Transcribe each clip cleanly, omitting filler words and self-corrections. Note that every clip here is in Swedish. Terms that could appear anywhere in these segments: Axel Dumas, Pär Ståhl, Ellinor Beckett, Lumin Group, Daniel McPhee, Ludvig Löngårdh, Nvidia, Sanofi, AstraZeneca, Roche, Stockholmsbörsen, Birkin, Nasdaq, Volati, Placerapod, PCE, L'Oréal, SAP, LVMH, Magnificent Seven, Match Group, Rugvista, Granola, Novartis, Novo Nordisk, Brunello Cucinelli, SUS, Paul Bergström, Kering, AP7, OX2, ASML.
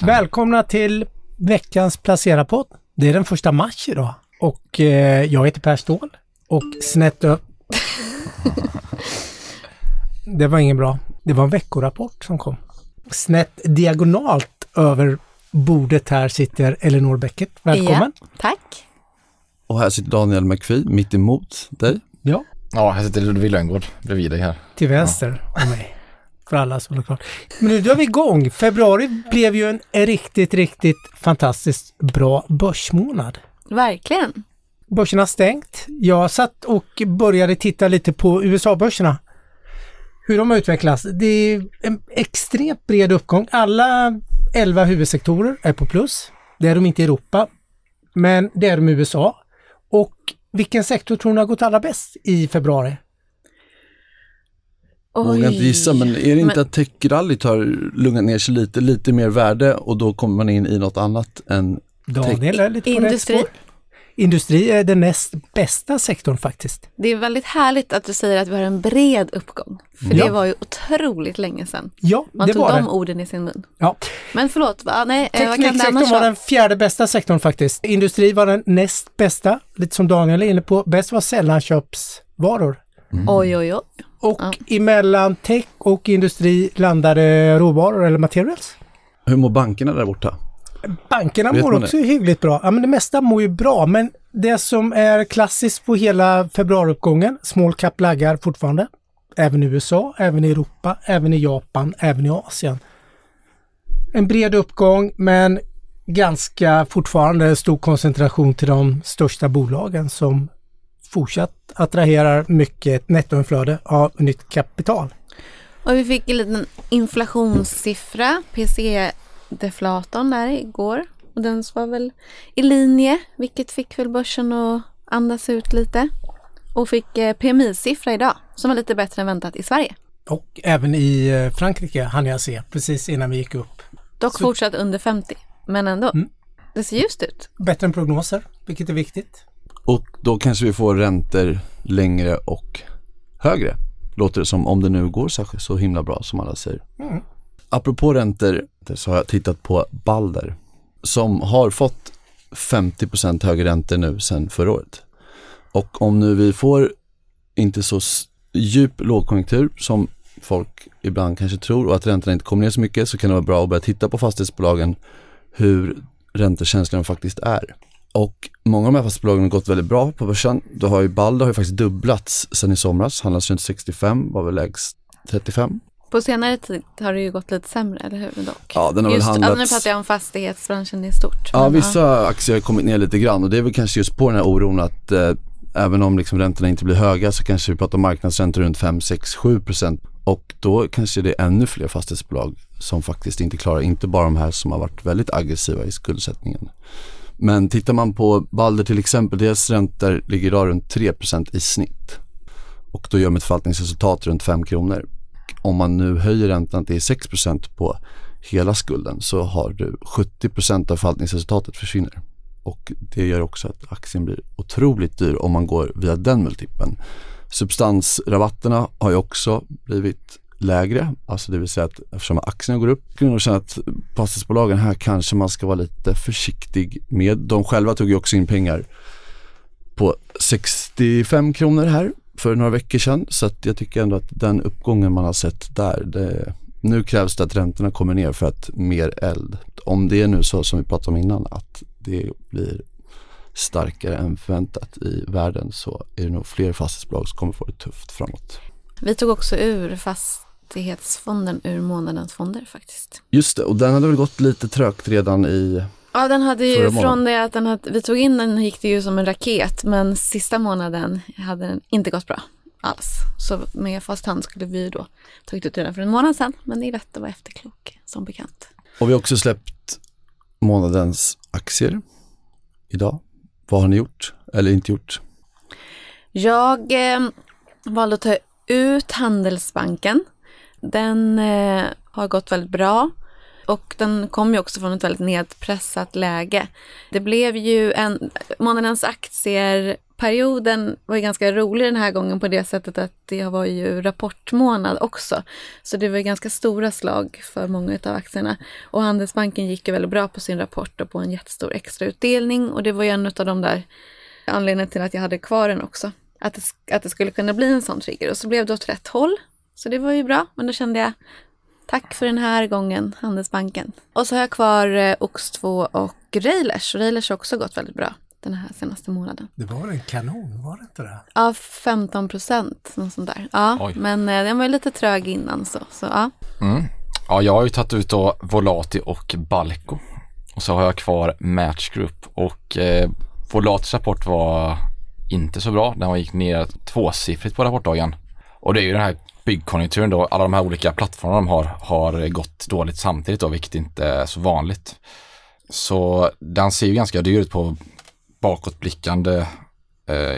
Välkomna till veckans Placerapod. Det är den 1 mars idag. Och jag heter Pär Ståhl. Och snett upp. Det var ingen bra. Det var en veckorapport som kom. Snett diagonalt över bordet här sitter Ellinor Beckett. Välkommen. Ja, tack. Och här sitter Daniel McPhee mitt emot dig. Ja. Ja, här sitter Ludvig Löngårdh bredvid dig här. Till vänster om mig. För alla såklart. Men nu drar vi igång. Februari blev ju en riktigt fantastiskt bra börsmånad. Verkligen. Börsen har stängt. Jag satt och började titta lite på USA-börserna. Hur de utvecklas. Det är en extremt bred uppgång. Alla 11 huvudsektorer är på plus. Det är de inte i Europa. Men det är de i USA. Och vilken sektor tror ni har gått allra bäst i februari? Jag vågar inte gissa, men är det inte att tech-rallyt har lugnat ner sig lite mer värde och då kommer man in i något annat än tech? Industri är den näst bästa sektorn faktiskt. Det är väldigt härligt att du säger att vi har en bred uppgång. För det var ju otroligt länge sedan. Ja, man tog de orden i sin mun. Ja. Men förlåt, tekniksektorn var den fjärde bästa sektorn faktiskt. Industri var den näst bästa, lite som Daniel är inne på. Bäst var sällanköpsvaror. Mm. Oj. Och emellan tech och industri landade råvaror eller materials. Hur mår bankerna där borta? Bankerna mår också hyggligt bra. Ja, men det mesta mår ju bra, men det som är klassiskt på hela februariuppgången, small cap laggar fortfarande. Även i USA, även i Europa, även i Japan, även i Asien. En bred uppgång, men ganska fortfarande stor koncentration till de största bolagen som fortsatt attraherar mycket nettoinflöde av nytt kapital. Och vi fick en liten inflationssiffra, PCE-deflatorn där igår. Och den var väl i linje, vilket fick väl börsen att andas ut lite. Och fick PMI-siffra idag, som var lite bättre än väntat i Sverige. Och även i Frankrike hann jag se, precis innan vi gick upp. Dock fortsatt under 50, men ändå. Mm. Det ser ljust ut. Bättre än prognoser, vilket är viktigt. Och då kanske vi får räntor längre och högre. Låter det som, om det nu går så himla bra som alla säger. Mm. Apropå räntor så har jag tittat på Balder som har fått 50% högre räntor nu sedan förra året. Och om nu vi får inte så djup lågkonjunktur som folk ibland kanske tror och att räntorna inte kommer ner så mycket, så kan det vara bra att börja titta på fastighetsbolagen hur räntekänslan faktiskt är. Och många av de här fastighetsbolagen har gått väldigt bra på börsen. Då har ju Balder har ju faktiskt dubblats sedan i somras. Handlas runt 65, var väl lägst 35. På senare tid har det ju gått lite sämre, eller hur? Dock. Ja, den har väl handlats... Nu pratar jag om fastighetsbranschen i stort. Ja, vissa aktier har kommit ner lite grann. Och det är väl kanske just på den här oron att även om liksom räntorna inte blir höga så kanske vi pratar om marknadsräntor runt 5-7%. Och då kanske det är ännu fler fastighetsbolag som faktiskt inte klarar. Inte bara de här som har varit väldigt aggressiva i skuldsättningen. Men tittar man på Balder till exempel, deras räntor ligger idag runt 3% i snitt. Och då gör man ett förvaltningsresultat runt 5 kronor. Om man nu höjer räntan till 6% på hela skulden så har du 70% av förvaltningsresultatet försvinner. Och det gör också att aktien blir otroligt dyr om man går via den multipeln. Substansrabatterna har ju också blivit lägre, alltså det vill säga att eftersom aktierna går upp och känner att fastighetsbolagen här kanske man ska vara lite försiktig med. De själva tog ju också in pengar på 65 kronor här för några veckor sedan, så att jag tycker ändå att den uppgången man har sett där, nu krävs det att räntorna kommer ner för att mer eld. Om det är nu så som vi pratade om innan att det blir starkare än förväntat i världen, så är det nog fler fastighetsbolag som kommer få det tufft framåt. Vi tog också ur fastighetsfonden ur månadens fonder faktiskt. Just det, och den hade väl gått lite trögt redan i... Ja, den hade ju från det att vi tog in den gick det ju som en raket, men sista månaden hade den inte gått bra alls. Så med fast hand skulle vi då tagit ut den för en månad sedan, men det är lätt att vara efterklok som bekant. Och vi har också släppt månadens aktier idag. Vad har ni gjort eller inte gjort? Jag valde att ta ut Handelsbanken. Den har gått väldigt bra och den kom ju också från ett väldigt nedpressat läge. Det blev ju månadens aktier perioden var ju ganska rolig den här gången på det sättet att det var ju rapportmånad också. Så det var ganska stora slag för många av aktierna. Och Handelsbanken gick ju väldigt bra på sin rapport och på en jättestor extrautdelning. Och det var ju en av de där anledningarna till att jag hade kvar den också. Att det skulle kunna bli en sån trigger. Och så blev det åt rätt håll. Så det var ju bra. Men då kände jag, tack för den här gången Handelsbanken. Och så har jag kvar OX2 och Railers. Railers har också gått väldigt bra den här senaste månaden. Det var en kanon, var det inte det? Ja, 15%. Något sånt där. Ja, oj. Men den var ju lite trög innan så ja. Mm. Ja, jag har ju tagit ut då Volati och Balco. Och så har jag kvar Match Group. Och Volatis rapport var inte så bra. Den gick ner tvåsiffrigt på rapportdagen. Och det är ju den här byggkonjunkturen då. Alla de här olika plattformarna de har gått dåligt samtidigt då, vilket inte är så vanligt. Så den ser ju ganska dyr ut på bakåtblickande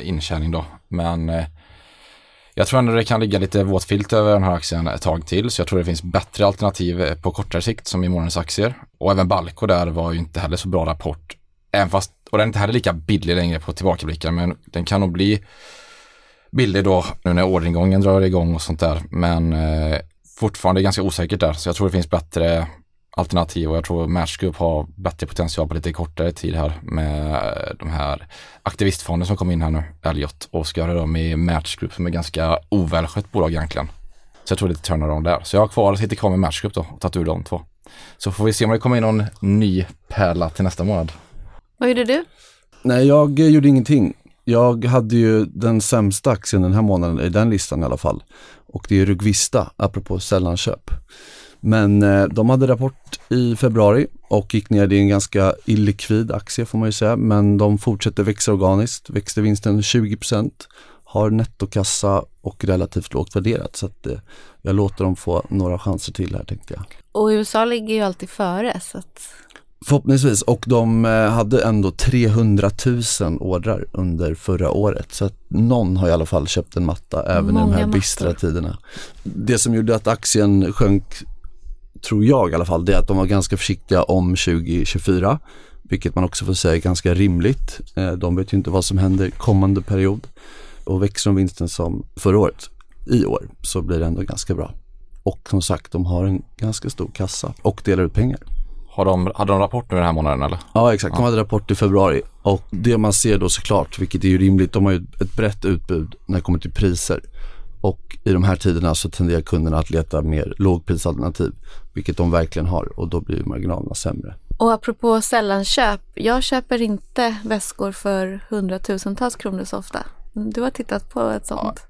intjäning då. Men jag tror ändå det kan ligga lite våtfilt över den här aktien ett tag till. Så jag tror det finns bättre alternativ på kortare sikt som i månadens aktier. Och även Balco där var ju inte heller så bra rapport. Även fast, och den är inte heller lika billig längre på tillbakablickar. Men den kan nog bli billig då nu när orderingången drar igång och sånt där. Men fortfarande ganska osäkert där. Så jag tror det finns bättre alternativ och jag tror Match Group har bättre potential på lite kortare tid här med de här aktivistfonder som kom in här nu, Elliot, och ska göra dem i Match Group som är ganska ovälskött bolag egentligen. Så jag tror det turnar om där. Så jag har kvar att hitta kvar med Match Group då och tagit ur de två. Så får vi se om det kommer in någon ny pärla till nästa månad. Vad gjorde du? Nej, jag gjorde ingenting. Jag hade ju den sämsta aktien den här månaden i den listan i alla fall. Och det är Rugvista, apropå sällanköp. Men de hade rapport i februari och gick ner i en ganska illikvid aktie får man ju säga. Men de fortsätter växa organiskt, växte vinsten 20%, har nettokassa och relativt lågt värderat. Så att, jag låter dem få några chanser till här tänkte jag. Och USA ligger ju alltid före så att... Förhoppningsvis, och de hade ändå 300 000 ordrar under förra året så att någon har i alla fall köpt en matta även många i de här bistra tiderna. Det som gjorde att aktien sjönk tror jag i alla fall, det är att de var ganska försiktiga om 2024, vilket man också får säga är ganska rimligt. De vet ju inte vad som händer kommande period och växer de vinsten som förra året i år så blir det ändå ganska bra. Och som sagt, de har en ganska stor kassa och delar ut pengar. Hade de rapport nu den här månaden eller? Ja exakt, de hade rapport i februari och det man ser då såklart, vilket är ju rimligt, de har ju ett brett utbud när det kommer till priser. Och i de här tiderna så tenderar kunderna att leta mer lågprisalternativ, vilket de verkligen har och då blir marginalerna sämre. Och apropå sällanköp, jag köper inte väskor för 100 000-tals kronor så ofta. Du har tittat på ett sånt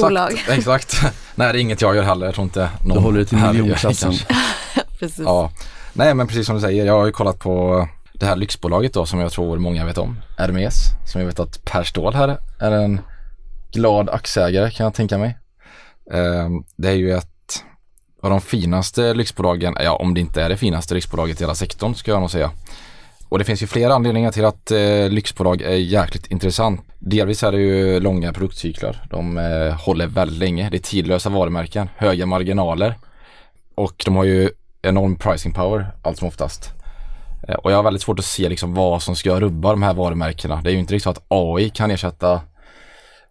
bolag. Exakt. Nej, det är inget jag gör heller, jag tror inte någon. Du håller det till miljonklassen. Precis. Ja. Nej, men precis som du säger, jag har ju kollat på det här lyxbolaget då som jag tror många vet om, Hermès, som jag vet att Pär Ståhl här är en glad aktieägare kan jag tänka mig. Det är ju ett av de finaste lyxbolagen, ja om det inte är det finaste lyxbolaget i hela sektorn ska jag nog säga. Och det finns ju flera anledningar till att lyxbolag är jäkligt intressant. Delvis är det ju långa produktcykler, de håller väldigt länge, det är tidlösa varumärken, höga marginaler och de har ju enorm pricing power allt som oftast. Och jag har väldigt svårt att se liksom vad som ska rubba de här varumärkena. Det är ju inte riktigt så att AI kan ersätta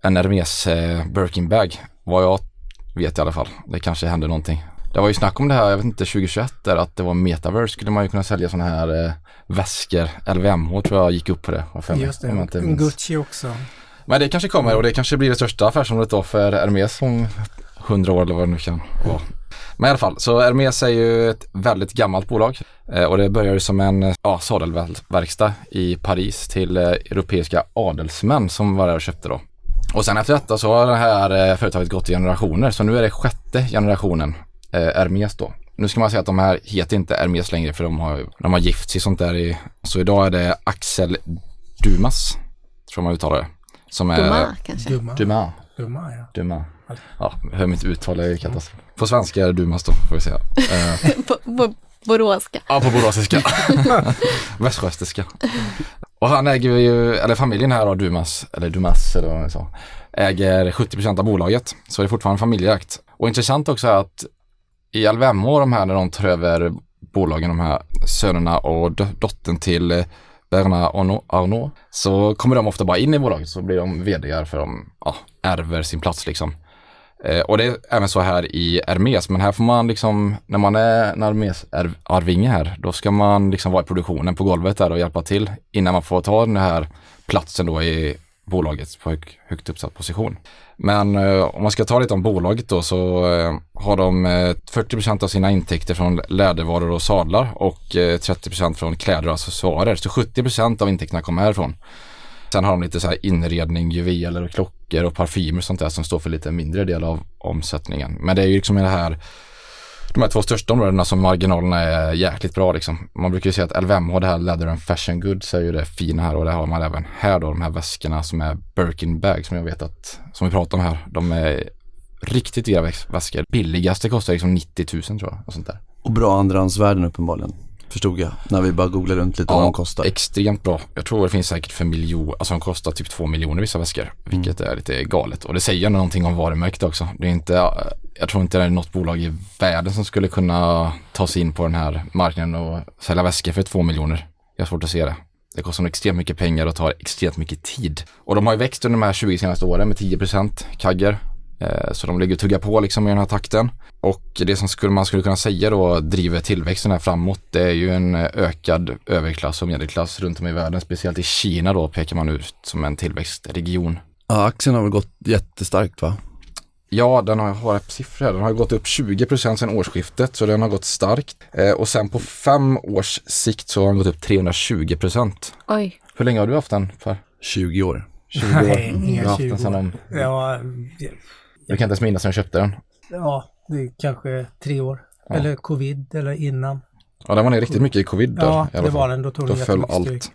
en Hermès Birkin bag, vad jag vet i alla fall. Det kanske händer någonting. Det var ju snack om det här, jag vet inte, 2021 där, att det var metaverse, skulle man ju kunna sälja sådana här väskor. LVMH tror jag gick upp på det. Just det, och Gucci också. Men det kanske kommer och det kanske blir det största affärsområdet då för Hermès om 100 år eller vad det nu kan vara. Men i alla fall, så Hermès är ju ett väldigt gammalt bolag och det började som en sadelverkstad i Paris till europeiska adelsmän som var där och köpte då. Och sen efter detta så har det här företaget gått i generationer, så nu är det sjätte generationen Hermès då. Nu ska man säga att de här heter inte Hermès längre för de har gift sig sånt där i, så idag är det Axel Dumas tror man uttalar det. Som är Dumas kanske? Dumas. Ja, hör mitt uttal är katastrof. På svenska är det Dumas då, får vi säga. På boråska. Ja, på boråsiska. Västgötiska. Och han äger ju, eller familjen här då, Dumas eller vad man sa, äger 70% av bolaget. Så det är fortfarande familjeägt. Och intressant också är att i LVMH, de här när de tar över bolagen, de här sönerna och dottern till Bernard Arnault, så kommer de ofta bara in i bolaget, så blir de vdar för de ärver sin plats liksom. Och det är även så här i Hermès, men här får man liksom, när man är en Hermès-arvinge här, då ska man liksom vara i produktionen på golvet där och hjälpa till innan man får ta den här platsen då i bolaget på högt uppsatt position. Men om man ska ta lite om bolaget då, så har de 40% av sina intäkter från lädervaror och sadlar och 30% från kläder och accessoarer. Så 70% av intäkterna kommer härifrån. Sen har de lite så här inredning, juveler och klockor och parfymer och sånt där som står för lite mindre del av omsättningen. Men det är ju liksom det här, de här två största områdena som marginalerna är jäkligt bra liksom. Man brukar ju se att LVMH, det här leather and fashion goods, är ju det fina här, och det har man även här då, de här väskorna som är Birkin bag, som jag vet att, som vi pratar om här, de är riktigt dyra väskor. Billigaste kostar liksom 90 000 tror jag och sånt där. Och bra andrahandsvärden uppenbarligen. Förstod jag, när vi bara googlar runt lite vad de kostar. Extremt bra. Jag tror det finns säkert för miljon, alltså de kostar typ 2 miljoner vissa väskor, vilket är lite galet. Och det säger någonting om varumärket också. Det är inte, jag tror inte det är något bolag i världen som skulle kunna ta sig in på den här marknaden och sälja väskor för 2 miljoner. Jag har svårt att se det. Det kostar extremt mycket pengar och tar extremt mycket tid. Och de har ju växt under de här 20 senaste åren med 10% kagger. Så de ligger och tuggar på liksom i den här takten. Och det som man skulle kunna säga då driver tillväxten här framåt, det är ju en ökad överklass och medelklass runt om i världen. Speciellt i Kina då pekar man ut som en tillväxtregion. Ja, aktien har väl gått jättestarkt va? Ja, den har siffror här. Den har gått upp 20% sedan årsskiftet, så den har gått starkt. Och sen på 5 års sikt så har den gått upp 320%. Oj. Hur länge har du haft den för? 20 år. 20 år. Nej, inga 20 år. Jag kan inte ens minnas när jag köpte den. Ja, det är kanske 3 år. Ja. Eller covid, eller innan. Ja, den var ner riktigt mycket i covid där. Ja, det var den. Då föll allt.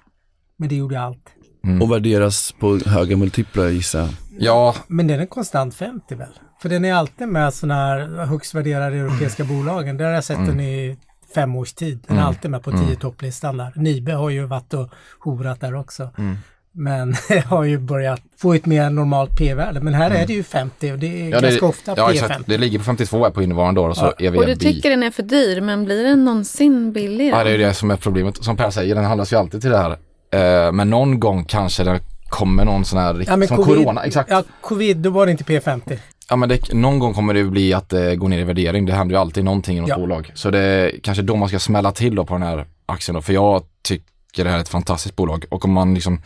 Men det gjorde allt. Mm. Och värderas på höga multiplar, gissar. Ja. Men den är konstant 50 väl? För den är alltid med sådana här högst värderade europeiska bolagen. Där har jag sett den i 5 års tid. Den är alltid med på 10 topplistan där. Nibe har ju varit och horat där också. Mm. Men jag har ju börjat få ett mer normalt P-värde. Men här är det ju 50 och det är ganska ofta P50. Exakt. Det ligger på 52 här på innevarande år. Och så EVB. Och du tycker den är för dyr, men blir den någonsin billigare? Ja, det är ju det som är problemet. Som Per säger, den handlas ju alltid till det här. Men någon gång kanske det kommer någon sån här som COVID, corona. Exakt. Ja, covid, då var det inte P50. Ja, men någon gång kommer det bli att det går ner i värdering. Det händer ju alltid någonting i något bolag. Så det är kanske då man ska smälla till då på den här aktien. Då. För jag tycker det här är ett fantastiskt bolag. Och om man liksom...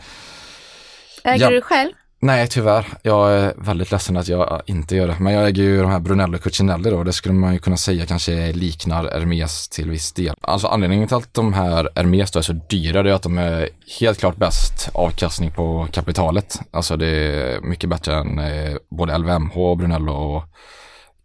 Äger du själv? Nej, tyvärr. Jag är väldigt ledsen att jag inte gör det. Men jag äger ju de här Brunello Cucinelli då. Det skulle man ju kunna säga kanske liknar Hermès till viss del. Alltså anledningen till att de här Hermès då är så dyra, det är att de är helt klart bäst avkastning på kapitalet. Alltså det är mycket bättre än både LVMH och Brunello och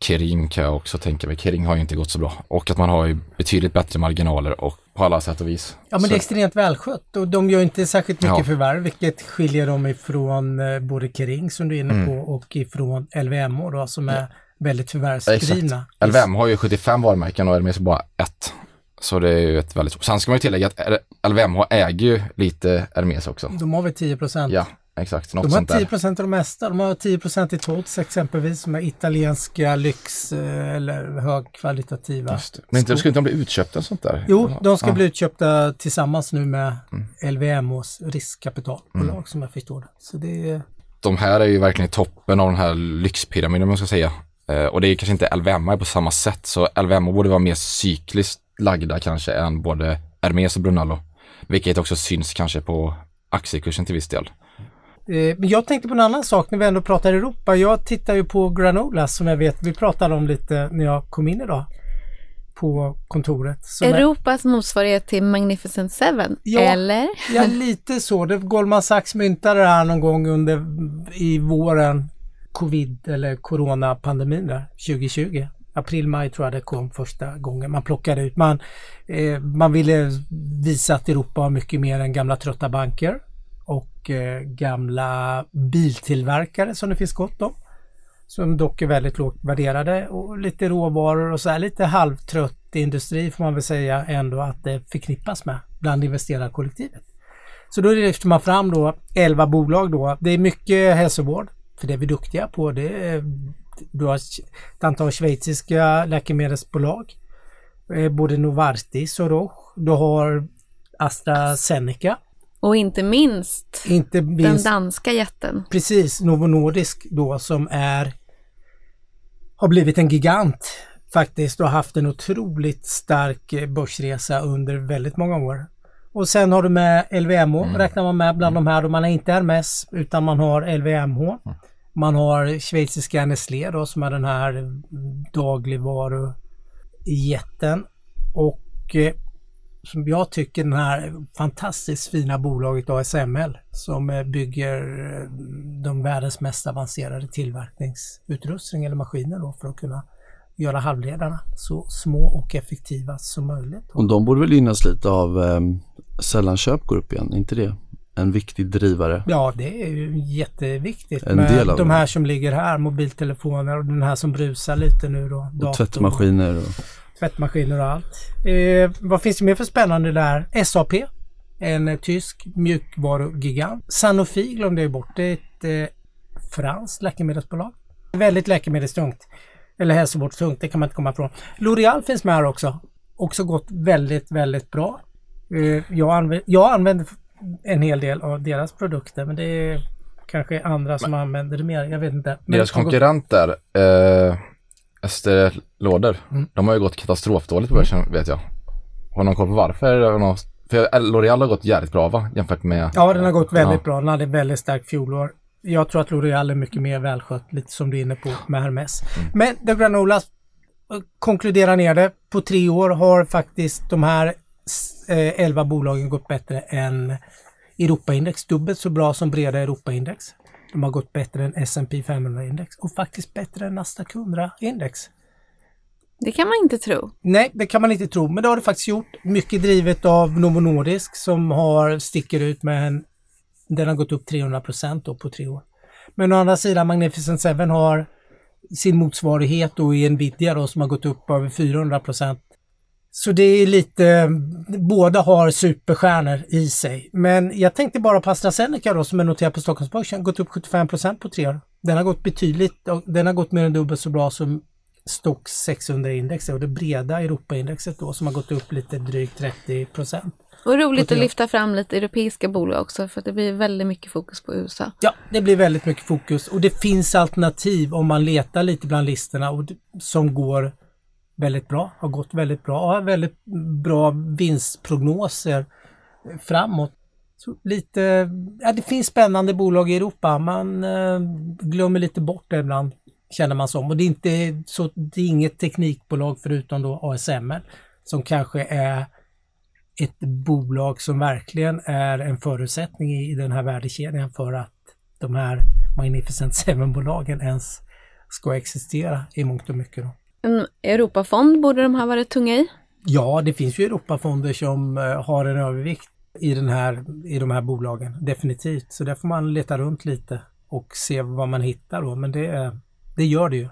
Kering kan jag också tänka mig. Kering har ju inte gått så bra. Och att man har ju betydligt bättre marginaler och på alla sätt och vis. Ja, men så. Det är extremt välskött och de gör inte särskilt mycket förvärv, vilket skiljer dem ifrån både Kering som du är inne på och ifrån LVMH då, som är väldigt förvärvsdrivna. Ja, LVMH har ju 75 varumärken och Hermès bara 1. Så det är ju ett väldigt... Sen ska man ju tillägga att LVMH äger ju lite Hermès också. De har väl 10%. Ja. Exakt, de har 10% av de mesta. De har 10% i TODS exempelvis, som är italienska lyx eller högkvalitativa. Just det. Men skulle inte de bli utköpta sånt där? Jo, de ska bli utköpta tillsammans nu med LVMHs riskkapitalbolag som jag förstår det. Så det är... De här är ju verkligen toppen av den här lyxpyramiden man ska säga. Och det är kanske inte LVMH på samma sätt, så LVMH borde vara mer cykliskt lagda kanske än både Hermès och Brunello. Vilket också syns kanske på aktiekursen till viss del. Men jag tänkte på en annan sak när vi ändå pratar Europa. Jag tittar ju på granola som jag vet vi pratade om lite när jag kom in idag på kontoret. Europas motsvarighet till Magnificent Seven, eller? Ja, lite så. Det Goldman Sachs myntade det här någon gång i våren, covid eller coronapandemin där, 2020. April-maj tror jag det kom första gången. Man plockade ut, man ville visa att Europa har mycket mer än gamla trötta banker och gamla biltillverkare som det finns gott om, som dock är väldigt lågt värderade, och lite råvaror och så här, lite halvtrött industri får man väl säga ändå att det förknippas med bland investerarkollektivet. Så då lyfter man fram då 11 bolag då. Det är mycket hälsovård, för det är vi duktiga på. Det är, du har ett antal schweiziska läkemedelsbolag, både Novartis och Roche. Du har AstraZeneca. Och inte minst den danska jätten. Precis, Novo Nordisk då, som har blivit en gigant faktiskt och haft en otroligt stark börsresa under väldigt många år. Och sen har du med LVMH, räknar man med bland de här, och man är inte Hermès utan man har LVMH. Man har schweiziska Nestlé då, som är den här dagligvarujätten, och som jag tycker den här fantastiskt fina bolaget ASML som bygger de världens mest avancerade tillverkningsutrustning eller maskiner då, för att kunna göra halvledarna så små och effektiva som möjligt. Och de borde väl gynnas lite av sällanköp går upp igen, inte det? En viktig drivare. Ja, det är ju jätteviktigt. En del av de här som ligger här, mobiltelefoner och den här som brusar lite nu då. Och tvättmaskiner. Tvättmaskiner och allt. Vad finns det mer för spännande där? SAP, en tysk mjukvarugigant. Sanofi glömde jag bort. Det är ett franskt läkemedelsbolag. Väldigt läkemedelstungt. Eller hälsovårdstungt, det kan man inte komma ifrån. L'Oréal finns med här också. Också gått väldigt, väldigt bra. Jag använder en hel del av deras produkter, men det är kanske andra som använder det mer, jag vet inte. Men deras konkurrenter, Ester-lådor, de har ju gått katastrofdåligt på börsen, vet jag. Har någon koll på varför? För L'Oréal har gått jävligt bra, va? Jämfört med... Ja, den har gått väldigt bra. Den hade väldigt stark fjolår. Jag tror att L'Oréal är mycket mer välskött, lite som du är inne på med Hermès. Men de Granola konkluderar ner det. På 3 år har faktiskt de här 11 bolagen gått bättre än Europaindex, dubbelt så bra som breda Europaindex. De har gått bättre än S&P 500-index och faktiskt bättre än Nasdaq 100-index. Det kan man inte tro. Nej, det kan man inte tro, men det har det faktiskt gjort. Mycket drivet av Novo Nordisk som sticker ut med den har gått upp 300% då på 3 år. Men å andra sidan Magnificent Seven har sin motsvarighet då i Nvidia då, som har gått upp över 400%. Så det är lite, båda har superstjärnor i sig. Men jag tänkte bara på AstraZeneca då, som är noterad på Stockholmsbörsen, gått upp 75% på 3 år. Den har gått betydligt, och den har gått mer än dubbelt så bra som Stock 600-indexet och det breda Europaindexet då, som har gått upp lite drygt 30%. Och roligt att lyfta fram lite europeiska bolag också, för att det blir väldigt mycket fokus på USA. Ja, det blir väldigt mycket fokus och det finns alternativ om man letar lite bland listorna och som går väldigt bra, har gått väldigt bra och har väldigt bra vinstprognoser framåt. Så lite, det finns spännande bolag i Europa, man glömmer lite bort det ibland, känner man som. Och det är inget teknikbolag förutom då ASML som kanske är ett bolag som verkligen är en förutsättning i den här värdekedjan för att de här Magnificent Seven-bolagen ens ska existera i mångt och mycket då. En Europafond borde de här vara tunga i? Ja, det finns ju Europafonder som har en övervikt i de här bolagen, definitivt. Så där får man leta runt lite och se vad man hittar då, men det gör det ju.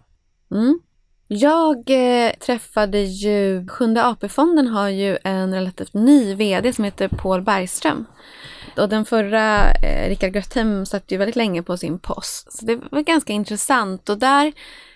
Mm. Jag träffade ju, Sjunde AP-fonden har ju en relativt ny vd som heter Paul Bergström. Och den förra Richard Gröthem satt ju väldigt länge på sin post. Så det var ganska intressant och där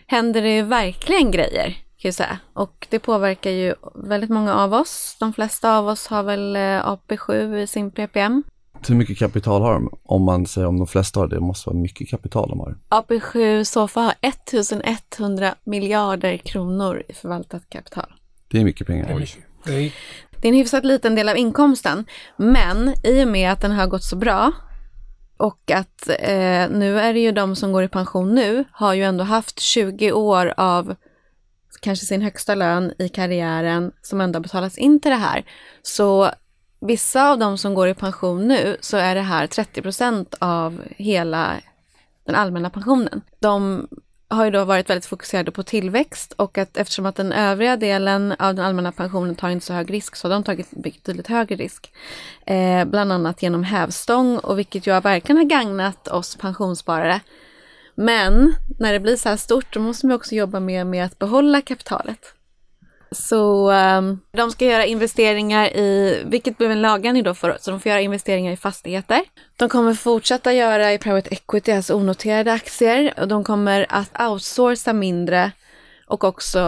händer det verkligen grejer, kan jag säga. Och det påverkar ju väldigt många av oss. De flesta av oss har väl AP7 i sin PPM. Hur mycket kapital har de? Om man säger om de flesta har det, måste vara mycket kapital de har. AP7 Sofa har 1100 miljarder kronor i förvaltat kapital. Det är mycket pengar. Oj. Det är en hyfsat liten del av inkomsten. Men i och med att den har gått så bra och att nu är det ju de som går i pension nu har ju ändå haft 20 år av kanske sin högsta lön i karriären som ändå betalas in till det här. Så vissa av de som går i pension nu så är det här 30% av hela den allmänna pensionen. De har ju då varit väldigt fokuserade på tillväxt och att eftersom att den övriga delen av den allmänna pensionen tar inte så hög risk så har de tagit betydligt högre risk. Bland annat genom hävstång och vilket ju verkligen har gagnat oss pensionssparare. Men när det blir så här stort då måste man också jobba mer med att behålla kapitalet. Så de ska göra investeringar i, vilket blev en lagan då för, så de får göra investeringar i fastigheter. De kommer fortsätta göra i private equity, alltså onoterade aktier. Och de kommer att outsourca mindre och också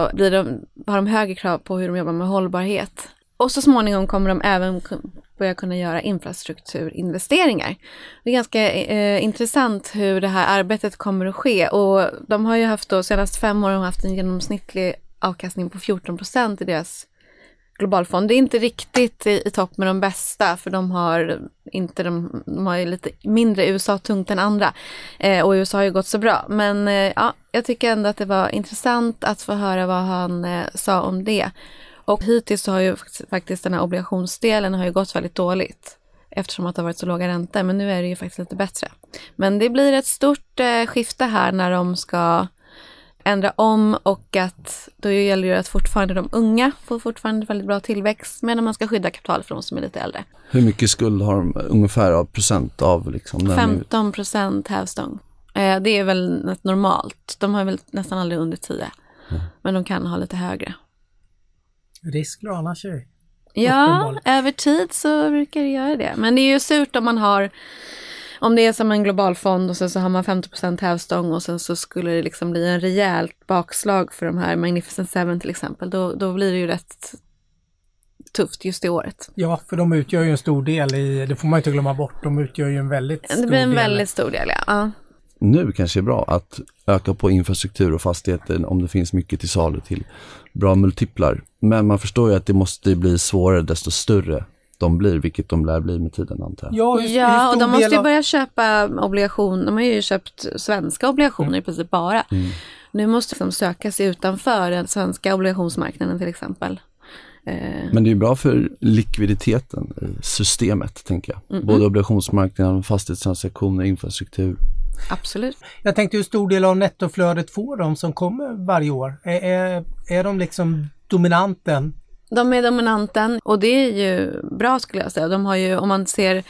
har de högre krav på hur de jobbar med hållbarhet. Och så småningom kommer de även börja kunna göra infrastrukturinvesteringar. Det är ganska intressant hur det här arbetet kommer att ske. Och de har ju haft då, senast 5 år har de haft en genomsnittlig avkastning på 14% i deras globalfond. Det är inte riktigt i topp med de bästa, för de har ju lite mindre USA-tungt än andra. Och USA har ju gått så bra. Men ja, jag tycker ändå att det var intressant att få höra vad han sa om det. Och hittills så har ju faktiskt den här obligationsdelen har ju gått väldigt dåligt eftersom att det har varit så låga räntor, men nu är det ju faktiskt lite bättre. Men det blir ett stort skifte här när de ska ändra om, och att då gäller ju att fortfarande de unga får fortfarande väldigt bra tillväxt, men man ska skydda kapital för de som är lite äldre. Hur mycket skuld har de ungefär av procent av? Liksom, 15% hävstång. Det är väl normalt. De har väl nästan aldrig under 10, men de kan ha lite högre. Risk lönar sig. Ja, över tid så brukar det göra det. Men det är ju surt om man har, om det är som en global fond och sen så har man 50% hävstång och sen så skulle det liksom bli en rejält bakslag för de här Magnificent Seven till exempel. Då blir det ju rätt tufft just i året. Ja, för de utgör ju en stor del i, det får man ju inte glömma bort, de utgör ju en väldigt stor del. Det blir en väldigt stor del, ja. Nu kanske är bra att öka på infrastruktur och fastigheter om det finns mycket till salu till bra multiplar. Men man förstår ju att det måste bli svårare desto större de blir, vilket de lär bli med tiden, antar jag. Ja, och de måste ju börja köpa obligationer. De har ju köpt svenska obligationer i princip bara. Mm. Nu måste de söka sig utanför den svenska obligationsmarknaden till exempel. Men det är ju bra för likviditeten i systemet, tänker jag. Mm-mm. Både obligationsmarknaden, fastighetstransaktioner, infrastruktur. Absolut. Jag tänkte, hur stor del av nettoflödet får de som kommer varje år? Är de liksom dominanten? De är dominanten, och det är ju bra skulle jag säga. De har ju, om man ser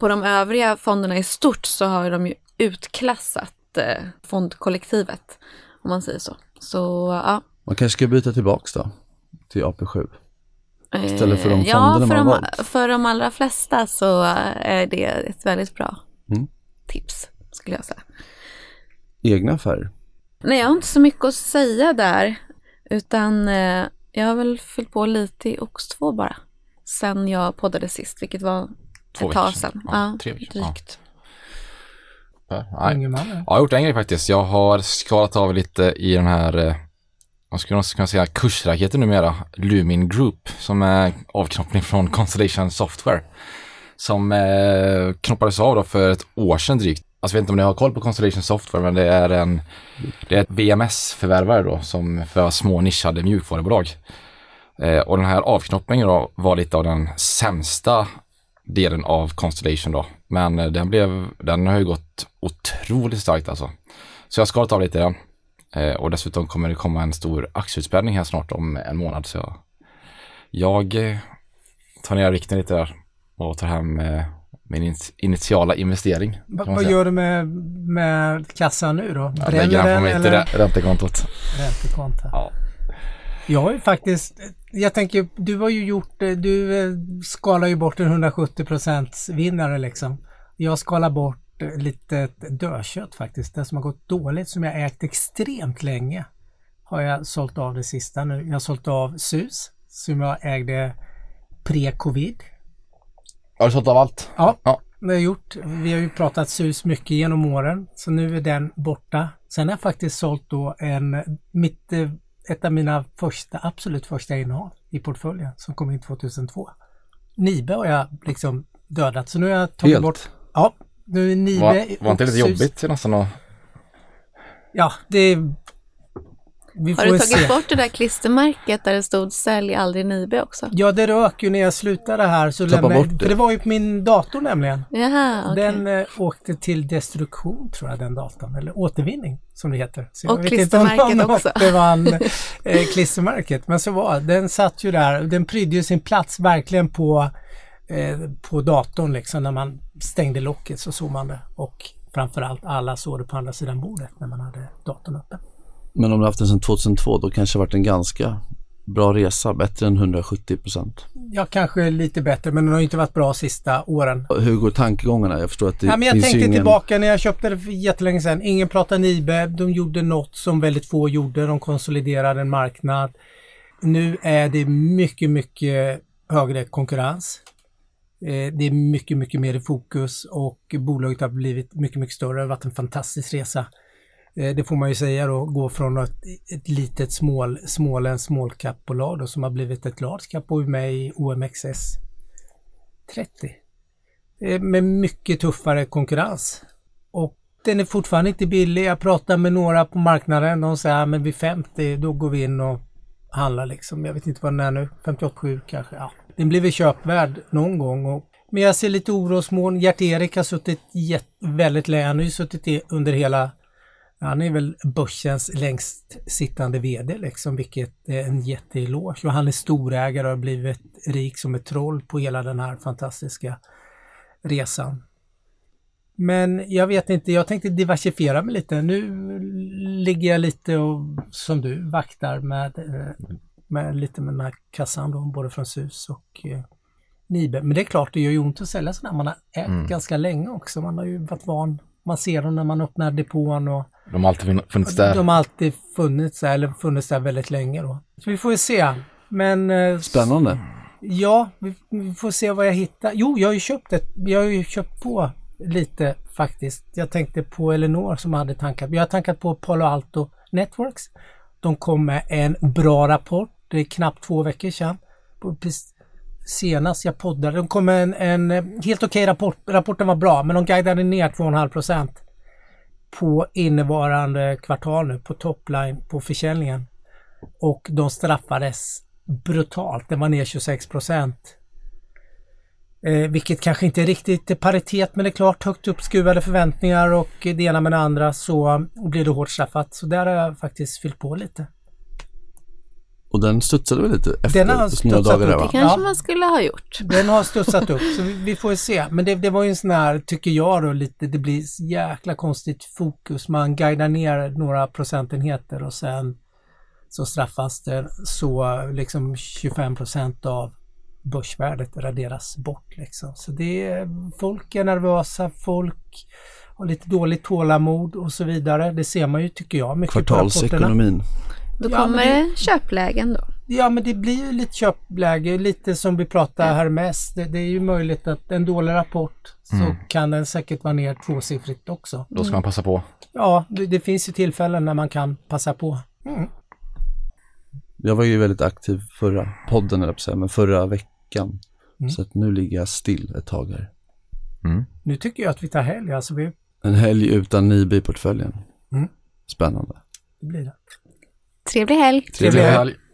på de övriga fonderna i stort, så har de ju utklassat fondkollektivet, om man säger så. Så ja. Man kanske ska byta tillbaks då till AP7. Istället för de fonderna man har valt. För de allra flesta så är det ett väldigt bra tips. Skulle jag säga. Egna affärer? Nej, jag har inte så mycket att säga där, utan jag har väl fyllt på lite i OX2 bara sen jag poddade sist, vilket var 2 veckor sedan. Ja, 3 veckor. Drygt. Ja. Ja, jag har gjort en grej faktiskt. Jag har skalat av lite i den här, vad skulle man kunna säga, kursraketen numera, Lumin Group, som är avknoppning från Constellation Software, som knoppades av då för ett år sedan drygt. Alltså, jag vet inte om ni har koll på Constellation Software, men det är ett VMS-förvärvare då, som för små nischade mjukvarubolag. Och den här avknoppningen då var lite av den sämsta delen av Constellation då. Men den har ju gått otroligt starkt alltså. Så jag ska ta lite den. Och dessutom kommer det komma en stor aktieutspänning här snart om 1 månad. Så jag tar ner vikten lite där och tar hem min initiala investering. Vad gör du med kassan nu då? Jag lägger den på mitt räntekontot. Ja. Jag har ju faktiskt, jag tänker, du skalar ju bort en 170% vinnare liksom. Jag skalar bort lite dödkött faktiskt. Det som har gått dåligt, som jag ägt extremt länge, har jag sålt av det sista nu. Jag har sålt av SUS, som jag ägde pre-covid. Har du sålt av allt? Ja, det har jag gjort. Vi har ju pratat SUS mycket genom åren, så nu är den borta. Sen har jag faktiskt sålt då ett av mina absolut första innehav i portföljen som kom in 2002. Nibe har jag liksom dödat, så nu har jag tagit bort. Ja, nu är Nibe. Var inte lite jobbigt nästan att... Ja, det... Har du tagit bort det där klistermärket där det stod sälj aldrig Nibe också? Ja, det rök ju när jag slutade här. Så det var ju på min dator nämligen. Jaha, okay. Den åkte till destruktion, tror jag, den datorn. Eller återvinning som det heter. Så och klistermärket också. Det vann klistermärket. Men så var den satt ju där. Den prydde ju sin plats verkligen på datorn liksom. När man stängde locket så såg man det. Och framförallt alla såg det på andra sidan bordet när man hade datorn öppen. Men om du har haft den sedan 2002, då kanske det har varit en ganska bra resa, bättre än 170%. Ja, kanske lite bättre, men den har ju inte varit bra sista åren. Hur går tankegångarna? Jag förstår att det men jag tänkte tillbaka när jag köpte det för jättelänge sedan. Ingen pratar Nibe, de gjorde något som väldigt få gjorde, de konsoliderade en marknad. Nu är det mycket, mycket högre konkurrens. Det är mycket, mycket mer i fokus och bolaget har blivit mycket, mycket större. Det har varit en fantastisk resa. Det får man ju säga då, gå från ett litet small cap-bolag som har blivit ett large cap och är med i OMXS 30. Med mycket tuffare konkurrens. Och den är fortfarande inte billig. Jag pratar med några på marknaden och säger men vid 50 då går vi in och handlar liksom. Jag vet inte vad den är nu. 58,7 kanske. Ja. Den blir väl köpvärd någon gång. Men jag ser lite orosmoln. Gert-Erik har suttit väldigt länge. Han har ju suttit under hela... Han är väl börsens längst sittande vd liksom, vilket är en jätteelåg. Och han är storägare och har blivit rik som ett troll på hela den här fantastiska resan. Men jag vet inte, jag tänkte diversifiera mig lite. Nu ligger jag lite och, som du, vaktar med lite med den här kassan då, både från SUS och Nibe. Men det är klart, det gör ju ont att sälja sådana. Man har ägt ganska länge också. Man har ju varit van. Man ser dem när man öppnar depån och de har alltid funnits där. De har alltid funnits där, eller funnits där väldigt länge då. Så vi får ju se. Men spännande. Ja, vi får se vad jag hittar. Jo, jag har ju köpt på lite faktiskt. Jag tänkte på Ellinor som hade tankat. Jag har tankat på Palo Alto Networks. De kom med en bra rapport. Det är knappt 2 veckor sedan. Senast jag poddade. De kom med en helt okej rapport. Rapporten var bra, men de guidade ner 2,5% på innevarande kvartal nu på topline på försäljningen. Och de straffades brutalt. Den var ner 26%. Vilket kanske inte är riktigt paritet, men det är klart högt uppskruvade förväntningar och det ena med det andra så blir det hårt straffat. Så där har jag faktiskt fyllt på lite. Och den studsade väl lite efter några dagar? Där, va? Det kanske man skulle ha gjort. Den har studsat upp, så vi får se. Men det var ju en sån här, tycker jag då, lite, det blir jäkla konstigt fokus. Man guidar ner några procentenheter och sen så straffas det så liksom 25% av börsvärdet raderas bort liksom. Så det är, folk är nervösa, folk har lite dåligt tålamod och så vidare. Det ser man ju, tycker jag, mycket på rapporterna. Kvartalsekonomin. Då kommer det köplägen då. Ja, men det blir ju lite köpläge. Lite som vi pratar här mest. Det är ju möjligt att en dålig rapport så kan den säkert vara ner 2-siffrigt också. Då ska man passa på. Ja, det finns ju tillfällen när man kan passa på. Mm. Jag var ju väldigt aktiv förra veckan. Så att nu ligger jag still ett tag här. Mm. Nu tycker jag att vi tar helg. Alltså vi... En helg utan Nibe i portföljen. Spännande. Det blir det. Trevlig helg.